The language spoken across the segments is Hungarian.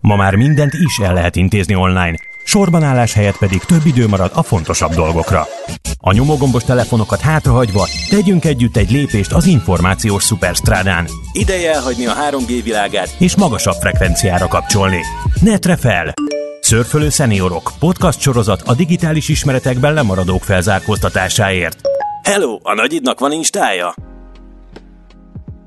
Ma már mindent is el lehet intézni online, sorbanállás helyett pedig több idő marad a fontosabb dolgokra. A nyomogombos telefonokat hátrahagyva, tegyünk együtt egy lépést az információs szuperstrádán. Ideje elhagyni a 3G világát és magasabb frekvenciára kapcsolni. Netrefel! Szörfölő szeniorok, podcast sorozat a digitális ismeretekben lemaradók felzárkóztatásáért. Hello, a nagyidnak van instája?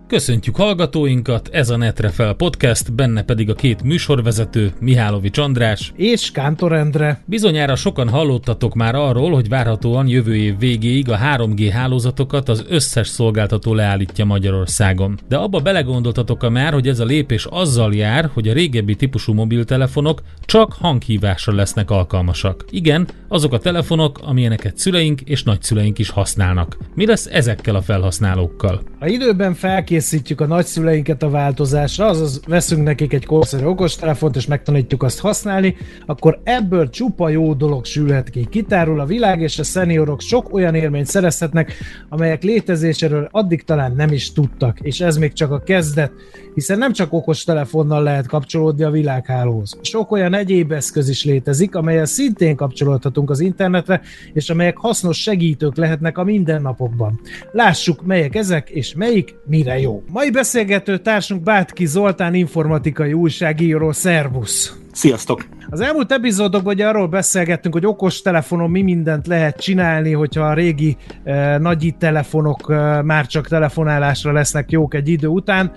Köszöntjük hallgatóinkat, ez a Netrefel podcast, benne pedig a két műsorvezető, Mihálovics András és Kántor Endre. Bizonyára sokan hallottatok már arról, hogy várhatóan jövő év végéig a 3G hálózatokat az összes szolgáltató leállítja Magyarországon. De abba belegondoltatok-e már, hogy ez a lépés azzal jár, hogy a régebbi típusú mobiltelefonok csak hanghívásra lesznek alkalmasak. Igen, azok a telefonok, amilyeneket szüleink és nagyszüleink is használnak. Mi lesz ezekkel a felhasználókkal? A időben készítjük a nagyszüleinket a változásra, azaz veszünk nekik egy korszerű okostelefont, és megtanítjuk azt használni, akkor ebből csupa jó dolog sülhet ki. Kitárul a világ, és a szeniorok sok olyan élményt szerezhetnek, amelyek létezéséről addig talán nem is tudtak. És ez még csak a kezdet, hiszen nem csak okostelefonnal lehet kapcsolódni a világhálóhoz. Sok olyan egyéb eszköz is létezik, amellyel szintén kapcsolódhatunk az internetre, és amelyek hasznos segítők lehetnek a mindennapokban. Lássuk, melyek ezek, és melyik mire jó. Mai beszélgető társunk Bátky Zoltán informatikai újságíró. Szervusz! Sziasztok! Az elmúlt epizódokban ugye arról beszélgettünk, hogy okostelefonon mi mindent lehet csinálni, hogyha a régi nagy telefonok már csak telefonálásra lesznek jók egy idő után,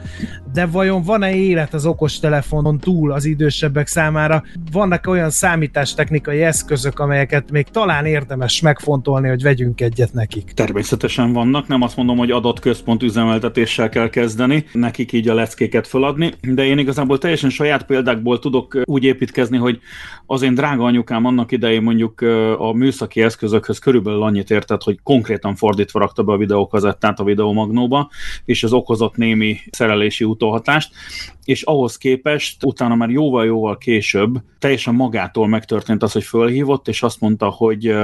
de vajon van-e élet az okostelefonon túl az idősebbek számára? Vannak olyan számítástechnikai eszközök, amelyeket még talán érdemes megfontolni, hogy vegyünk egyet nekik? Természetesen vannak, nem azt mondom, hogy adott központ üzemeltetéssel kell kezdeni, nekik így a leckéket feladni, de én igazából teljesen saját példákból tudok úgy építkezni, hogy az én drága anyukám annak idején mondjuk a műszaki eszközökhöz körülbelül annyit értett, hogy konkrétan fordítva rakta be a videókazettát a videomagnóba, és ez okozott némi szerelési utóhatást, és ahhoz képest utána már jóval-jóval később teljesen magától megtörtént az, hogy fölhívott, és azt mondta, hogy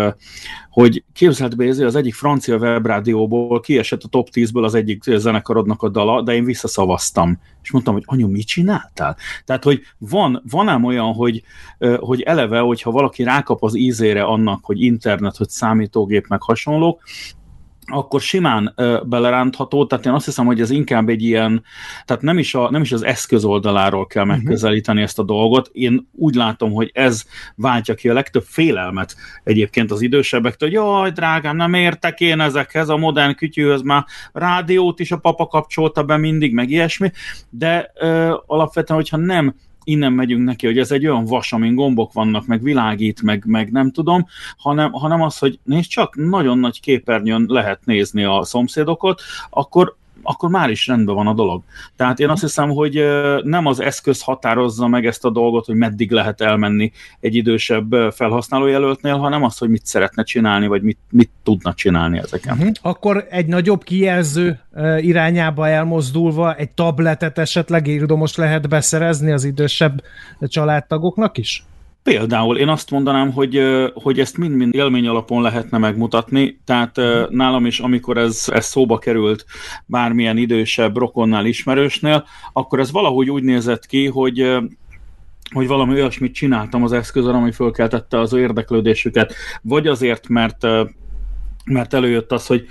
képzeld be, az egyik francia webrádióból kiesett a top 10-ből az egyik zenekarodnak a dala, de én visszaszavaztam. És mondtam, hogy anyu, mit csináltál? Tehát, hogy van ám olyan, hogy eleve, hogyha valaki rákap az ízére annak, hogy internet, hogy számítógép, meg hasonlók, akkor simán belerántható, tehát én azt hiszem, hogy ez inkább egy ilyen, tehát nem is az eszköz oldaláról kell megközelíteni ezt a dolgot. Én úgy látom, hogy ez váltja ki a legtöbb félelmet egyébként az idősebbek, hogy jaj, drágám, nem értek én ezekhez, a modern kütyűhöz már rádiót is a papa kapcsolta be mindig, meg ilyesmi, de alapvetően, hogyha nem innen megyünk neki, hogy ez egy olyan vas, amin gombok vannak, meg világít, meg nem tudom, hanem az, hogy nézd csak, nagyon nagy képernyőn lehet nézni a szomszédokat, akkor már is rendben van a dolog. Tehát én azt hiszem, hogy nem az eszköz határozza meg ezt a dolgot, hogy meddig lehet elmenni egy idősebb felhasználójelöltnél, hanem az, hogy mit szeretne csinálni, vagy mit tudna csinálni ezeken. Akkor egy nagyobb kijelző irányába elmozdulva egy tabletet esetleg érdemes lehet beszerezni az idősebb családtagoknak is? Például én azt mondanám, hogy ezt mind-mind élmény alapon lehetne megmutatni, tehát nálam is, amikor ez szóba került bármilyen idősebb rokonnál, ismerősnél, akkor ez valahogy úgy nézett ki, hogy valami olyasmit csináltam az eszközön, ami fölkeltette az érdeklődésüket, vagy azért, mert előjött az, hogy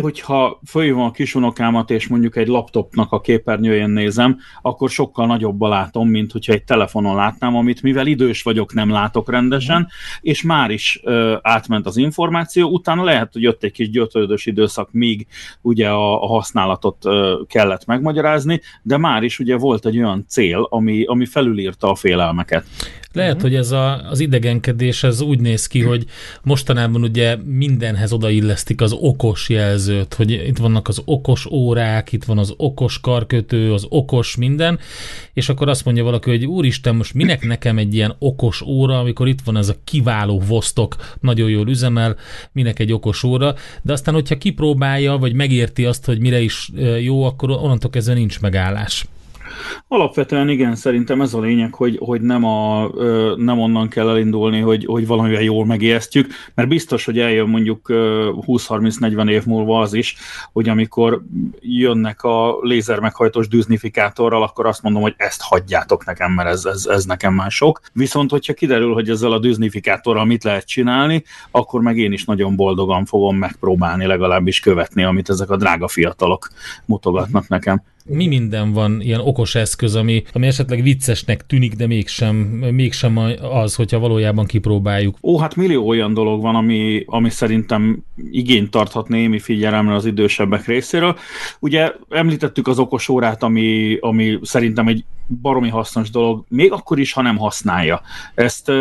hogyha följön a kisunokámat, és mondjuk egy laptopnak a képernyőjén nézem, akkor sokkal nagyobba látom, mint hogyha egy telefonon látnám, amit mivel idős vagyok, nem látok rendesen, és már is átment az információ, utána lehet, hogy jött egy kis gyötrődős időszak, míg ugye a használatot kellett megmagyarázni, de már is ugye volt egy olyan cél, ami felülírta a félelmeket. Lehet, hogy ez az idegenkedés ez úgy néz ki, hogy mostanában ugye mindenhez odaillesztik az okos jelzőt, hogy itt vannak az okos órák, itt van az okos karkötő, az okos minden, és akkor azt mondja valaki, hogy úristen, most minek nekem egy ilyen okos óra, amikor itt van ez a kiváló Vostok, nagyon jól üzemel, minek egy okos óra, de aztán, hogyha kipróbálja, vagy megérti azt, hogy mire is jó, akkor onnantól kezdve nincs megállás. Alapvetően igen, szerintem ez a lényeg, hogy nem onnan kell elindulni, hogy valamivel jól megijesztjük, mert biztos, hogy eljön mondjuk 20-30-40 év múlva az is, hogy amikor jönnek a lézer meghajtós dűznifikátorral, akkor azt mondom, hogy ezt hagyjátok nekem, mert ez nekem már sok. Viszont, hogyha kiderül, hogy ezzel a dűznifikátorral mit lehet csinálni, akkor meg én is nagyon boldogan fogom megpróbálni, legalábbis követni, amit ezek a drága fiatalok mutogatnak nekem. Mi minden van ilyen okos eszköz, ami esetleg viccesnek tűnik, de mégsem az, hogyha valójában kipróbáljuk. Ó, hát millió olyan dolog van, ami szerintem igényt tarthat némi figyelemre az idősebbek részéről. Ugye említettük az okos órát, ami szerintem egy baromi hasznos dolog, még akkor is, ha nem használja. Ezt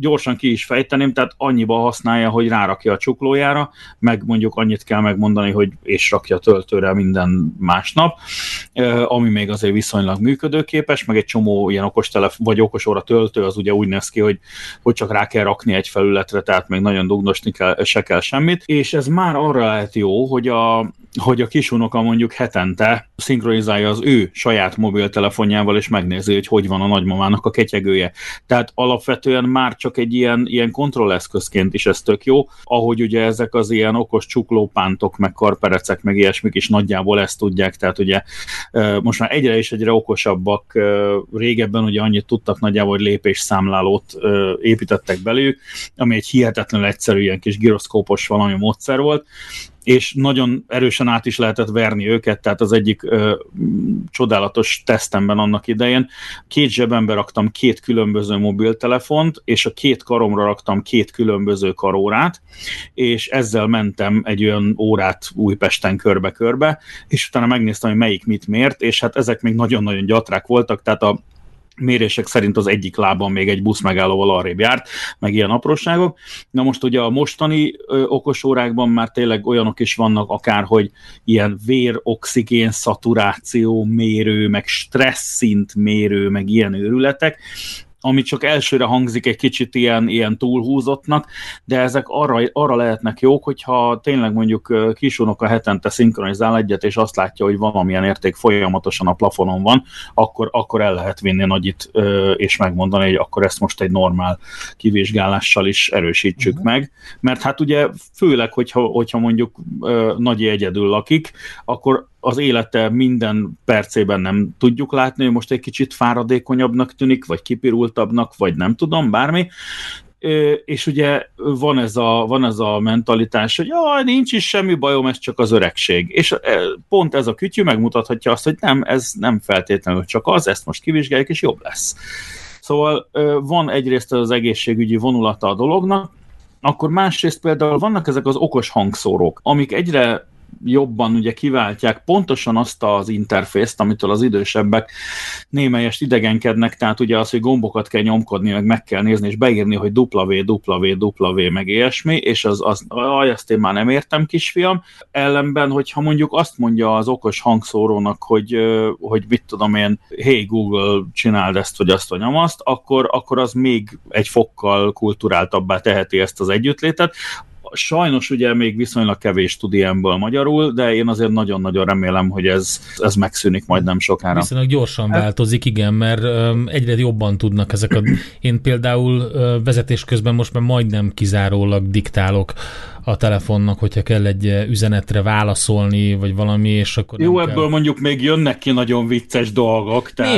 gyorsan ki is fejteném, tehát annyiba használja, hogy rárakja a csuklójára, meg mondjuk annyit kell megmondani, hogy és rakja töltőre minden másnap, ami még azért viszonylag működőképes, meg egy csomó ilyen okosóra töltő, az ugye úgy néz ki, hogy csak rá kell rakni egy felületre, tehát még nagyon dugdosni se kell semmit, és ez már arra lehet jó, hogy a kisunoka mondjuk hetente szinkronizálja az ő saját mobiltelefonjával, és megnézi, hogy van a nagymamának a ketyegője. Tehát alapvetően már csak egy ilyen kontrolleszközként is ez tök jó, ahogy ugye ezek az ilyen okos csuklópántok, meg karperecek, meg ilyesmik is nagyjából ezt tudják, tehát ugye most már egyre és egyre okosabbak, régebben ugye annyit tudtak nagyjából, hogy lépésszámlálót építettek belőlük, ami egy hihetetlenül egyszerű ilyen kis giroszkópos valami módszer volt, és nagyon erősen át is lehetett verni őket, tehát az egyik csodálatos tesztemben annak idején 2 zsebembe raktam 2 különböző mobiltelefont, és a 2 karomra raktam 2 különböző karórát, és ezzel mentem egy olyan órát Újpesten körbe-körbe, és utána megnéztem, hogy melyik mit mért, és hát ezek még nagyon-nagyon gyatrák voltak, tehát a mérések szerint az egyik lábban még egy buszmegállóval arrébb járt, meg ilyen apróságok. Na most ugye a mostani okosórákban már tényleg olyanok is vannak, akárhogy ilyen vér-oxigén szaturáció mérő, meg stresszszint mérő, meg ilyen őrületek, ami csak elsőre hangzik egy kicsit ilyen túlhúzottnak, de ezek arra lehetnek jók, hogyha tényleg mondjuk kisunoka hetente szinkronizál egyet, és azt látja, hogy valamilyen érték folyamatosan a plafonon van, akkor el lehet vinni nagyit, és megmondani, hogy akkor ezt most egy normál kivizsgálással is erősítsük meg, mert hát ugye főleg, hogyha mondjuk nagyi egyedül lakik, akkor az élete minden percében nem tudjuk látni, hogy most egy kicsit fáradékonyabbnak tűnik, vagy kipirultabbnak, vagy nem tudom, bármi. És ugye van ez a mentalitás, hogy jaj, nincs is semmi bajom, ez csak az öregség. És pont ez a kütyű megmutathatja azt, hogy nem, ez nem feltétlenül csak az, ezt most kivizsgáljuk, és jobb lesz. Szóval van egyrészt az egészségügyi vonulata a dolognak, akkor másrészt például vannak ezek az okos hangszórók, amik egyre jobban ugye kiváltják pontosan azt az interfészt, amitől az idősebbek némelyest idegenkednek, tehát ugye az, hogy gombokat kell nyomkodni, meg kell nézni, és beírni, hogy W, meg ilyesmi, és azt én már nem értem, kisfiam. Ellenben, hogyha mondjuk azt mondja az okos hangszórónak, hogy mit tudom én, hey Google, csináld ezt, vagy azt, vagy nem azt, akkor az még egy fokkal kulturáltabbá teheti ezt az együttlétet. Sajnos ugye még viszonylag kevés tud ilyenből magyarul, de én azért nagyon-nagyon remélem, hogy ez megszűnik majd nem sokára. Viszonylag gyorsan változik, igen, mert egyre jobban tudnak ezek a... Én például vezetés közben most már majdnem kizárólag diktálok a telefonnak, hogyha kell egy üzenetre válaszolni, vagy valami, és akkor jó, ebből kell... mondjuk még jönnek ki nagyon vicces dolgok. Tehát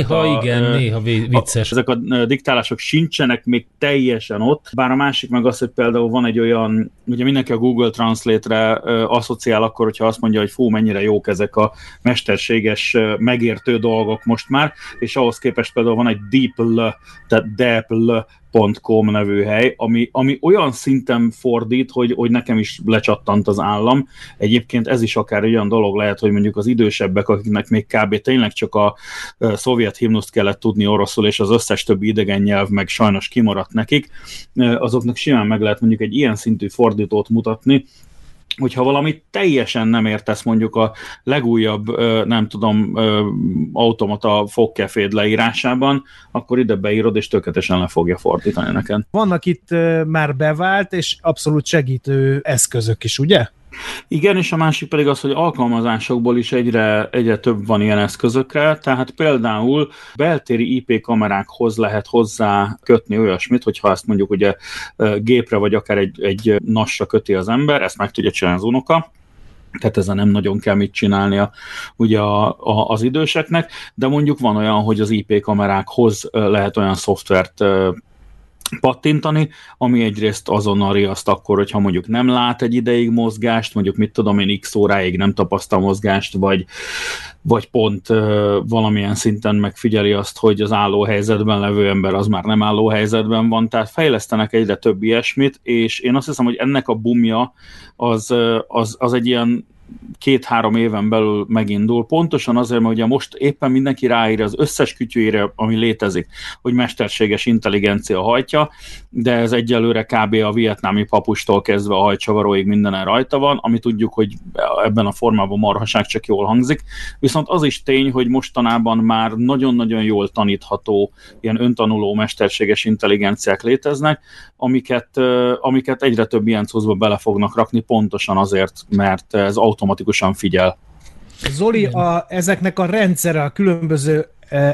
néha vicces. Ezek a diktálások sincsenek még teljesen ott, bár a másik meg az, hogy például van egy olyan, ugye mindenki a Google Translate-re asszociál akkor, hogyha azt mondja, hogy fú, mennyire jók ezek a mesterséges megértő dolgok most már, és ahhoz képest például van egy DeepL, tehát DeepL.com nevű hely, ami olyan szinten fordít, hogy nekem is lecsattant az állam. Egyébként ez is akár olyan dolog lehet, hogy mondjuk az idősebbek, akiknek még kb. Tényleg csak a szovjet himnuszt kellett tudni oroszul, és az összes többi idegen nyelv meg sajnos kimaradt nekik, azoknak simán meg lehet mondjuk egy ilyen szintű fordítót mutatni, hogyha valamit teljesen nem értesz, mondjuk a legújabb, nem tudom, automata fogkeféd leírásában, akkor ide beírod, és tökéletesen le fogja fordítani neked. Vannak itt már bevált és abszolút segítő eszközök is, ugye? Igen, és a másik pedig az, hogy alkalmazásokból is egyre több van ilyen eszközökkel, tehát például beltéri IP kamerákhoz lehet hozzá kötni olyasmit, hogyha ezt mondjuk ugye gépre vagy akár egy NAS-ra köti az ember, ezt meg tudja csinálni az unoka. Tehát ezzel nem nagyon kell mit csinálnia ugye az időseknek, de mondjuk van olyan, hogy az IP kamerákhoz lehet olyan szoftvert pattintani, ami egyrészt azonnal riaszt akkor, hogyha mondjuk nem lát egy ideig mozgást, mondjuk mit tudom én, x óráig nem tapasztal mozgást, vagy pont valamilyen szinten megfigyeli azt, hogy az álló helyzetben levő ember az már nem álló helyzetben van, tehát fejlesztenek egyre több ilyesmit, és én azt hiszem, hogy ennek a boomja az egy ilyen 2-3 éven belül megindul. Pontosan azért, mert ugye most éppen mindenki ráír az összes kütyűjére, ami létezik, hogy mesterséges intelligencia hajtja, de ez egyelőre kb. A vietnámi papustól kezdve a hajcsavaróig minden rajta van, ami tudjuk, hogy ebben a formában marhaság csak jól hangzik. Viszont az is tény, hogy mostanában már nagyon-nagyon jól tanítható ilyen öntanuló mesterséges intelligenciák léteznek, amiket egyre több ilyen cuccba bele fognak rakni, pontosan azért, mert ez automatikusan figyel. Zoli, ezeknek a rendszere, a különböző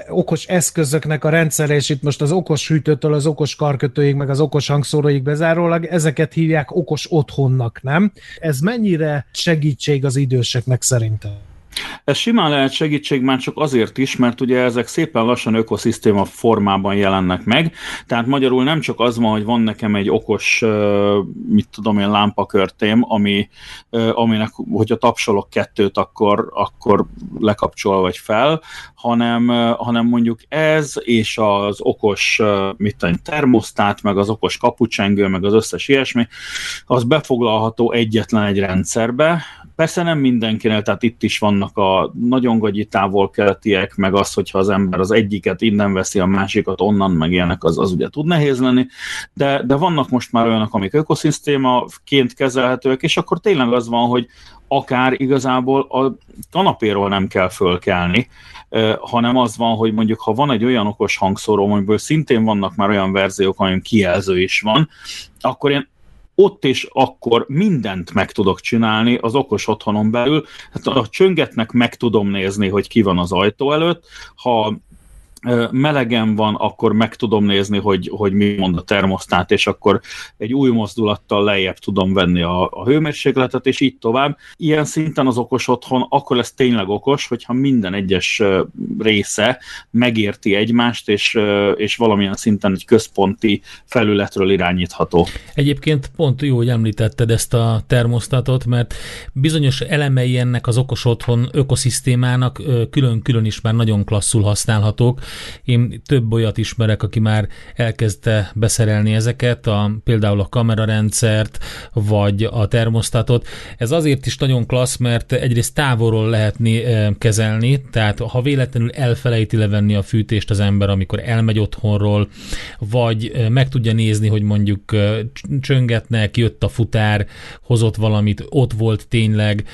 okos eszközöknek a rendszere, és itt most az okos hűtőtől az okos karkötőig, meg az okos hangszóróig bezárólag, ezeket hívják okos otthonnak, nem? Ez mennyire segítség az időseknek szerintem? Ez simán lehet segítség már csak azért is, mert ugye ezek szépen lassan ökoszisztéma formában jelennek meg, tehát magyarul nem csak az van, hogy van nekem egy okos, mit tudom én, lámpakörtém, aminek, hogyha tapsolok kettőt, akkor lekapcsol vagy fel, hanem mondjuk ez, és az okos, mit tudom, termosztát, meg az okos kapucsengő, meg az összes ilyesmi, az befoglalható egyetlen egy rendszerbe. Persze nem mindenkinél, tehát itt is vannak a nagyon gagyi távol-keletiek, meg az, hogyha az ember az egyiket innen veszi, a másikat onnan, meg ilyenek, az ugye tud nehéz lenni, de vannak most már olyanok, amik ökoszisztémaként kezelhetőek, és akkor tényleg az van, hogy akár igazából a kanapéról nem kell fölkelni, hanem az van, hogy mondjuk, ha van egy olyan okos hangszóró, amiből szintén vannak már olyan verziók, amin kijelző is van, akkor én ott és akkor mindent meg tudok csinálni az okos otthonon belül. Hát a csöngetnek meg tudom nézni, hogy ki van az ajtó előtt. Ha melegen van, akkor meg tudom nézni, hogy mi mond a termosztát, és akkor egy új mozdulattal lejjebb tudom venni a hőmérsékletet, és így tovább. Ilyen szinten az okos otthon akkor lesz tényleg okos, hogyha minden egyes része megérti egymást, és valamilyen szinten egy központi felületről irányítható. Egyébként pont jó, hogy említetted ezt a termosztatot, mert bizonyos elemei ennek az okos otthon ökoszisztémának külön-külön is már nagyon klasszul használhatók. Én több olyat ismerek, aki már elkezdte beszerelni ezeket, például a kamerarendszert, vagy a termosztatot. Ez azért is nagyon klassz, mert egyrészt távolról lehetni kezelni, tehát ha véletlenül elfelejti levenni a fűtést az ember, amikor elmegy otthonról, vagy meg tudja nézni, hogy mondjuk csöngetnek, jött a futár, hozott valamit, ott volt tényleg,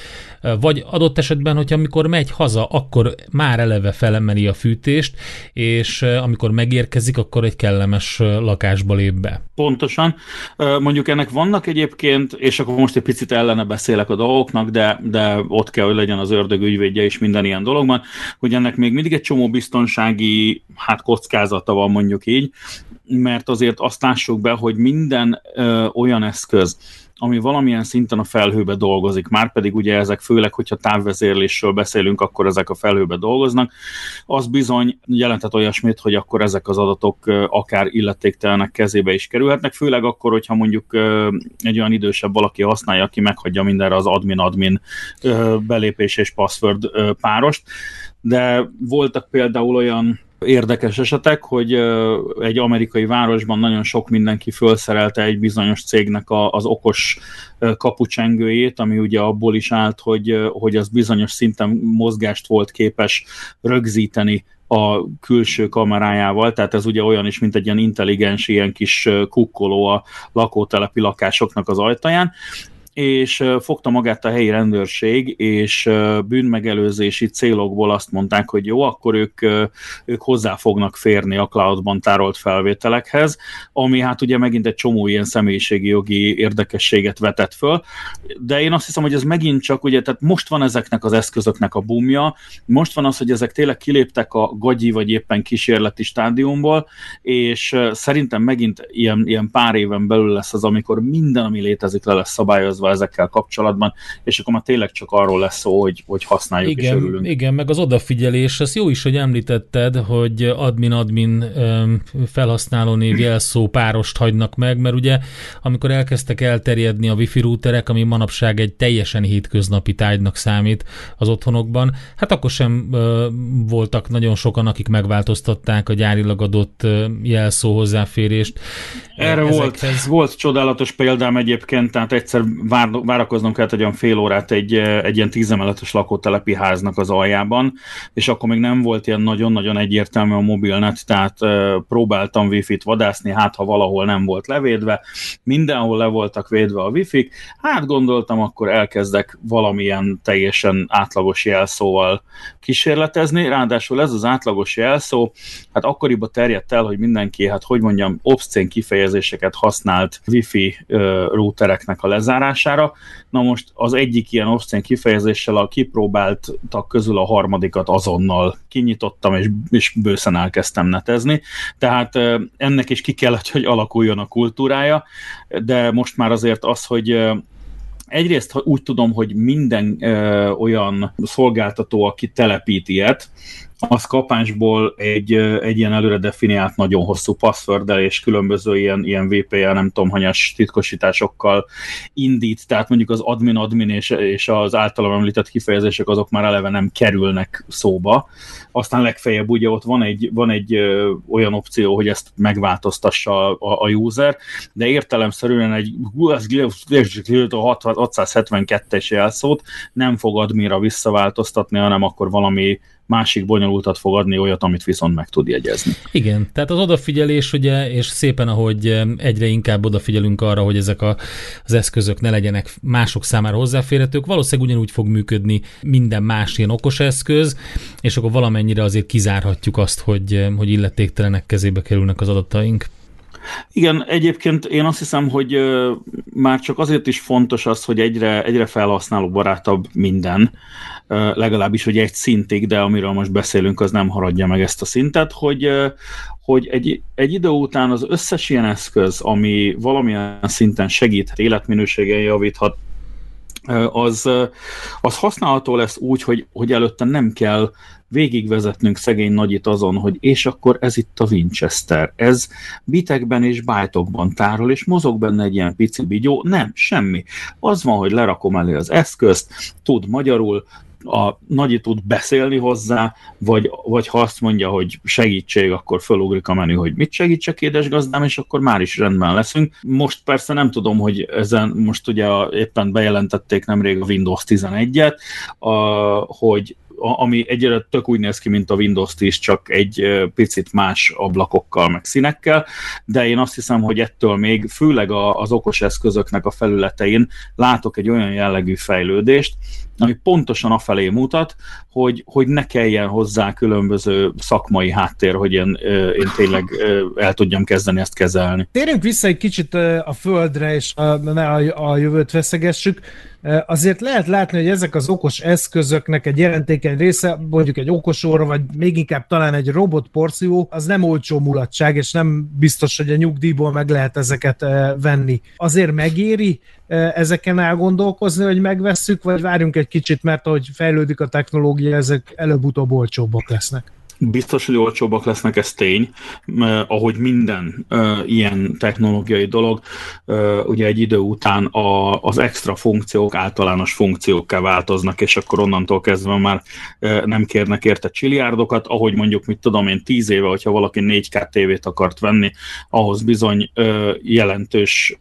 vagy adott esetben, hogy amikor megy haza, akkor már eleve felemeli a fűtést, és amikor megérkezik, akkor egy kellemes lakásba lép be. Pontosan. Mondjuk ennek vannak egyébként, és akkor most egy picit ellene beszélek a dolgoknak, de ott kell, hogy legyen az ördög ügyvédje is minden ilyen dologban, hogy ennek még mindig egy csomó biztonsági kockázata van, mondjuk így, mert azért azt lássuk be, hogy minden olyan eszköz, ami valamilyen szinten a felhőbe dolgozik. Márpedig ugye ezek főleg, hogyha távvezérlésről beszélünk, akkor ezek a felhőbe dolgoznak. Az bizony jelentett olyasmit, hogy akkor ezek az adatok akár illetéktelenek kezébe is kerülhetnek, főleg akkor, hogyha mondjuk egy olyan idősebb valaki használja, aki meghagyja mindenre az admin-admin belépés és password párost. De voltak például olyan érdekes esetek, hogy egy amerikai városban nagyon sok mindenki felszerelte egy bizonyos cégnek az okos kapucsengőjét, ami ugye abból is állt, hogy az bizonyos szinten mozgást volt képes rögzíteni a külső kamerájával, tehát ez ugye olyan is, mint egy ilyen intelligens, ilyen kis kukkoló a lakótelepi lakásoknak az ajtaján, és fogta magát a helyi rendőrség, és bűnmegelőzési célokból azt mondták, hogy jó, akkor ők hozzá fognak férni a cloudban tárolt felvételekhez, ami hát ugye megint egy csomó ilyen személyiségi jogi érdekességet vetett föl, de én azt hiszem, hogy ez megint csak, ugye, tehát most van ezeknek az eszközöknek a boomja, most van az, hogy ezek tényleg kiléptek a gagyi vagy éppen kísérleti stádiumból, és szerintem megint ilyen pár éven belül lesz az, amikor minden, ami létezik, le lesz szabályozva ezekkel kapcsolatban, és akkor már tényleg csak arról lesz szó, hogy használjuk, igen, és örülünk. Igen, meg az odafigyelés, ez jó is, hogy említetted, hogy admin-admin felhasználó név jelszó párost hagynak meg, mert ugye amikor elkezdtek elterjedni a wifi routerek, ami manapság egy teljesen hétköznapi tárgynak számít az otthonokban, hát akkor sem voltak nagyon sokan, akik megváltoztatták a gyárilag adott jelszó hozzáférést. Erre volt csodálatos példám egyébként, tehát egyszer várakoznom kellett egy olyan fél órát egy ilyen 10 emeletes lakótelepi háznak az aljában, és akkor még nem volt ilyen nagyon-nagyon egyértelmű a mobilnet, tehát próbáltam wifi-t vadászni, hát ha valahol nem volt levédve, mindenhol le voltak védve a wifi-k, hát gondoltam, akkor elkezdek valamilyen teljesen átlagos jelszóval kísérletezni, ráadásul ez az átlagos jelszó, hát akkoriban terjedt el, hogy mindenki, hát hogy mondjam, obszcén kifejezéseket használt wifi routereknek a lezárására. Na most az egyik ilyen obszcén kifejezéssel a kipróbáltak közül a harmadikat azonnal kinyitottam, és bőszen elkezdtem netezni. Tehát ennek is ki kellett, hogy alakuljon a kultúrája, de most már azért az, hogy egyrészt úgy tudom, hogy minden olyan szolgáltató, aki telepít ilyet, az kapásból egy ilyen előre definiált nagyon hosszú passworddel és különböző ilyen WPA, nem tudom, hanyas titkosításokkal indít, tehát mondjuk az admin-admin és az általam említett kifejezések azok már eleve nem kerülnek szóba. Aztán legfeljebb ugye ott van egy olyan opció, hogy ezt megváltoztassa a user, de értelemszerűen egy 672-es jelszót nem fog adminra visszaváltoztatni, hanem akkor valami másik bonyolultat fog adni, olyat, amit viszont meg tud jegyezni. Igen, tehát az odafigyelés, ugye, és szépen, ahogy egyre inkább odafigyelünk arra, hogy ezek az eszközök ne legyenek mások számára hozzáférhetők, valószínűleg ugyanúgy fog működni minden más ilyen okos eszköz, és akkor valamennyire azért kizárhatjuk azt, hogy illetéktelenek kezébe kerülnek az adataink. Igen, egyébként én azt hiszem, hogy már csak azért is fontos az, hogy egyre felhasználóbarátabb minden, legalábbis, hogy egy szintig, de amiről most beszélünk, az nem haradja meg ezt a szintet, hogy egy idő után az összes ilyen eszköz, ami valamilyen szinten segíthet, életminőségen javíthat, az használható lesz úgy, hogy előtte nem kell végigvezetnünk szegény nagyit azon, hogy és akkor ez itt a Winchester, ez bitekben és bájtokban tárol, és mozog benne egy ilyen pici bigyó, nem, semmi. Az van, hogy lerakom elé az eszközt, tud magyarul, a nagyi tud beszélni hozzá, vagy ha azt mondja, hogy segítség, akkor fölugrik a menü, hogy mit segítsek, édes gazdám, és akkor már is rendben leszünk. Most persze nem tudom, hogy ezen most ugye éppen bejelentették nemrég a Windows 11-et, ami egyre tök úgy néz ki, mint a Windows 10, csak egy picit más ablakokkal, meg színekkel, de én azt hiszem, hogy ettől még, főleg az okos eszközöknek a felületein látok egy olyan jellegű fejlődést, ami pontosan afelé mutat, hogy ne kelljen hozzá különböző szakmai háttér, hogy én tényleg el tudjam kezdeni ezt kezelni. Térjünk vissza egy kicsit a földre, és ne a jövőt veszegessük. Azért lehet látni, hogy ezek az okos eszközöknek egy jelentékeny része, mondjuk egy okos óra, vagy még inkább talán egy robotporció, az nem olcsó mulatság, és nem biztos, hogy a nyugdíjból meg lehet ezeket venni. Azért megéri ezeken elgondolkozni, hogy megvesszük, vagy várjunk egy kicsit, mert ahogy fejlődik a technológia, ezek előbb-utóbb olcsóbbak lesznek. Biztos, hogy olcsóbbak lesznek, ez tény, ahogy minden ilyen technológiai dolog, ugye egy idő után az extra funkciók általános funkciókká változnak, és akkor onnantól kezdve már nem kérnek érte csiliárdokat, ahogy mondjuk, mit tudom én, 10 éve, hogyha valaki 4K tévét akart venni, ahhoz bizony jelentős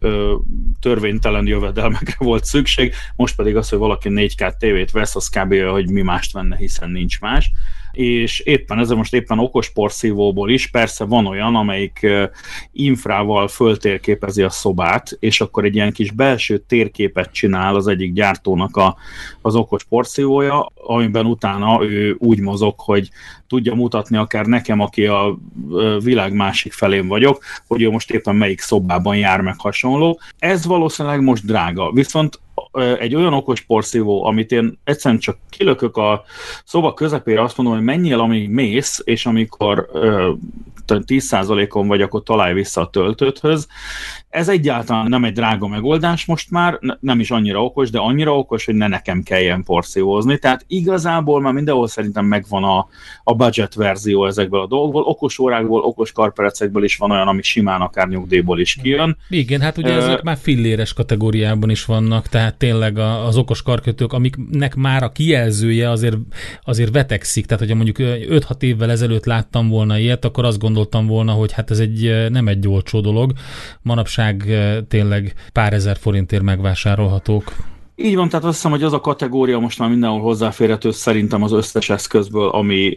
törvénytelen jövedelmekre volt szükség, most pedig az, hogy valaki 4K tévét vesz, az kb. Hogy mi mást venne, hiszen nincs más. és éppen ez most éppen okos porszívóból is, persze van olyan, amelyik infrával föltérképezi a szobát, és akkor egy ilyen kis belső térképet csinál az egyik gyártónak az okos porszívója, amiben utána ő úgy mozog, hogy tudja mutatni akár nekem, aki a világ másik felén vagyok, hogy ő most éppen melyik szobában jár meg hasonló. Ez valószínűleg most drága, viszont egy olyan okos porszívó, amit én egyszerűen csak kilökök a szoba közepére, azt mondom, hogy menjél, amíg mész, és amikor 10%-on vagy, akkor találj vissza a töltődhöz. Ez egyáltalán nem egy drága megoldás most már, nem is annyira okos, de annyira okos, hogy ne nekem kelljen porszívózni. Tehát igazából már mindenhol szerintem megvan a budget verzió ezekből a dolgokból. Okos órákból, okos karperecekből is van olyan, ami simán akár nyugdíjból is kijön. Igen, hát ugye ezek már filléres kategóriában is vannak, tehát tényleg az okos karkötők, amiknek már a kijelzője azért vetekszik. Tehát, hogyha mondjuk 5-6 évvel ezelőtt láttam volna ilyet, akkor azt gondoltam volna, hogy hát ez nem egy olcsó dolog. Manapság tényleg pár ezer forintért megvásárolhatók. Így van, tehát azt hiszem, hogy az a kategória most már mindenhol hozzáférhető szerintem az összes eszközből,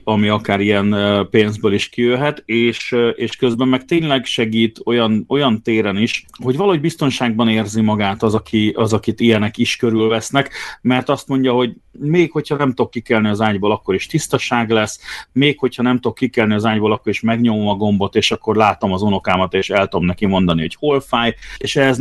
ami akár ilyen pénzből is kijöhet, és közben meg tényleg segít olyan téren is, hogy valahogy biztonságban érzi magát akit ilyenek is körülvesznek, mert azt mondja, hogy még hogyha nem tudok kikelni az ágyból, akkor is tisztaság lesz, még hogyha nem tudok kikelni az ágyból, akkor is megnyomom a gombot, és akkor látom az unokámat, és el tudom neki mondani, hogy hol fáj, és ehhez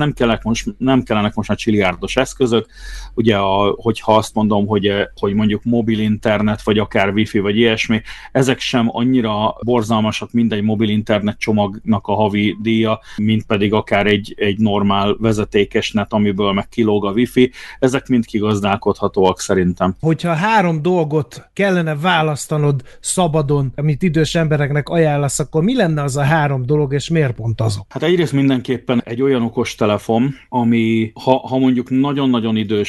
nem kellenek most a csiliárdos eszközök. Ugye, hogyha azt mondom, hogy mondjuk mobil internet, vagy akár wifi, vagy ilyesmi, ezek sem annyira borzalmasak, mint egy mobil internet csomagnak a havi díja, mint pedig akár egy normál vezetékes net, amiből meg kilóg a wifi. Ezek mind kigazdálkodhatóak szerintem. Hogyha 3 dolgot kellene választanod szabadon, amit idős embereknek ajánlasz, akkor mi lenne az a 3 dolog, és miért pont azok? Hát egyrészt mindenképpen egy olyan okostelefon, ami ha mondjuk nagyon-nagyon idős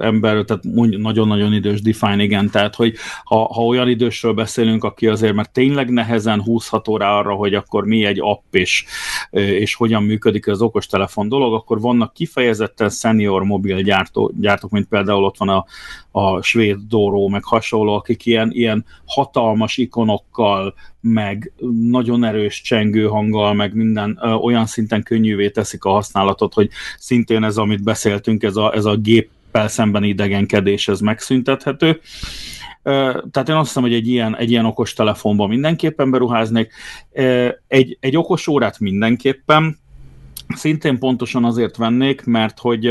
ember, tehát mondjuk nagyon-nagyon idős define, igen, tehát hogy ha olyan idősről beszélünk, aki azért már tényleg nehezen húzható rá arra, hogy akkor mi egy app és hogyan működik az okostelefon dolog, akkor vannak kifejezetten senior mobil gyártók, mint például ott van a svéd Doro, meg hasonló, akik ilyen hatalmas ikonokkal, meg nagyon erős csengő hanggal, meg minden olyan szinten könnyűvé teszik a használatot, hogy szintén ez, amit beszéltünk, ez a géppel szembeni idegenkedés, ez megszüntethető. Tehát én azt hiszem, hogy egy ilyen okos telefonban mindenképpen beruháznék. Egy okos órát mindenképpen szintén pontosan azért vennék, mert hogy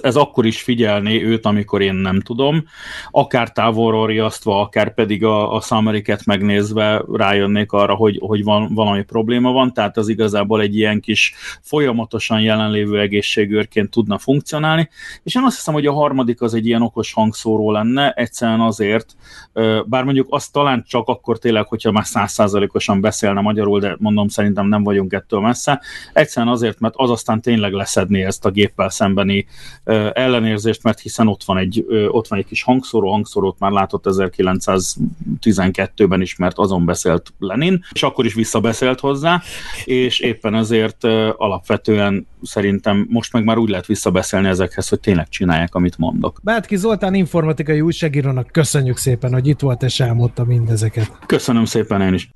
ez akkor is figyelné őt, amikor én nem tudom. Akár távolról riasztva, akár pedig a summary-ket megnézve rájönnék arra, hogy valami probléma van, tehát az igazából egy ilyen kis folyamatosan jelenlévő egészségőrként tudna funkcionálni. És én azt hiszem, hogy a harmadik az egy ilyen okos hangszóró lenne, egyszerűen azért, bár mondjuk azt talán csak akkor tényleg, hogyha már 100%-osan beszélne magyarul, de mondom, szerintem nem vagyunk ettől messze, egyszerűen azért, mert az aztán tényleg leszedné ezt a géppel szembeni ellenérzést, mert hiszen ott van egy kis hangszóró, hangszorót már látott 1912-ben is, mert azon beszélt Lenin, és akkor is visszabeszélt hozzá, és éppen ezért alapvetően szerintem most meg már úgy lehet visszabeszélni ezekhez, hogy tényleg csinálják, amit mondok. Bátky Zoltán informatikai újságírónak köszönjük szépen, hogy itt volt és elmondta mindezeket. Köszönöm szépen én is.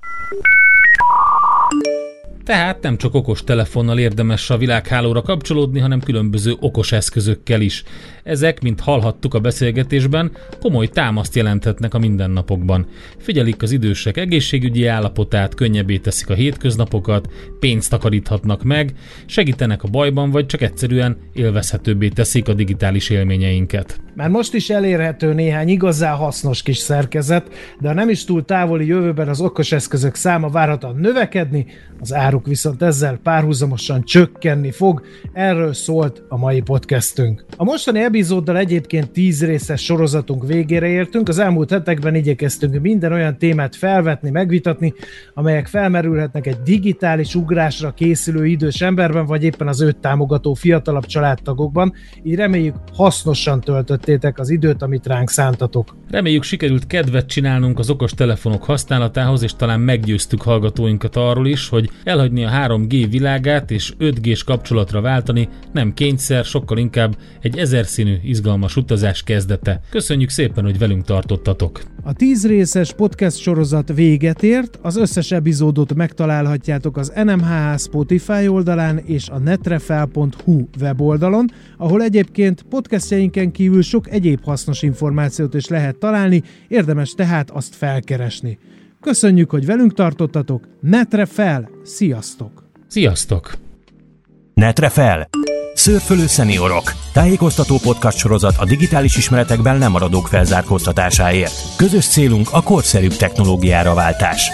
Tehát nem csak okos telefonnal érdemes a világhálóra kapcsolódni, hanem különböző okos eszközökkel is. Ezek, mint hallhattuk a beszélgetésben, komoly támaszt jelenthetnek a mindennapokban. Figyelik az idősek egészségügyi állapotát, könnyebbé teszik a hétköznapokat, pénzt takaríthatnak meg, segítenek a bajban, vagy csak egyszerűen élvezhetőbbé teszik a digitális élményeinket. Már most is elérhető néhány igazán hasznos kis szerkezet, de a nem is túl távoli jövőben az okos eszközök száma várhatóan növekedni, az áruk viszont ezzel párhuzamosan csökkenni fog, erről szólt a mai podcastünk. A mostani epizóddal egyébként 10 részes sorozatunk végére értünk, az elmúlt hetekben igyekeztünk minden olyan témát felvetni, megvitatni, amelyek felmerülhetnek egy digitális ugrásra készülő idős emberben, vagy éppen az őt támogató fiatalabb családtagokban, így reméljük hasznosan töltöttétek az időt, amit ránk szántatok. Reméljük sikerült kedvet csinálnunk az okos telefonok használatához, és talán meggyőztük hallgatóinkat arról is, hogy elhagyni a 3G világát és 5G-s kapcsolatra váltani nem kényszer, sokkal inkább egy ezerszínű, izgalmas utazás kezdete. Köszönjük szépen, hogy velünk tartottatok! A 10 részes podcast sorozat véget ért, az összes epizódot megtalálhatjátok az NMHH Spotify oldalán és a netrefel.hu weboldalon, ahol egyébként podcastjeinken kívül sok egyéb hasznos információt is lehet találni, érdemes tehát azt felkeresni. Köszönjük, hogy velünk tartottatok! Netrefel! Sziasztok! Sziasztok! Netrefel! Szörfölő szeniorok! Tájékoztató podcast sorozat a digitális ismeretekben lemaradók felzárkóztatásáért. Közös célunk a korszerűbb technológiára váltás.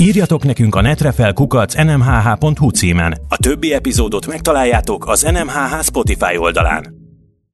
Írjatok nekünk a netrefel@nmhh.hu címen. A többi epizódot megtaláljátok az NMHH Spotify oldalán.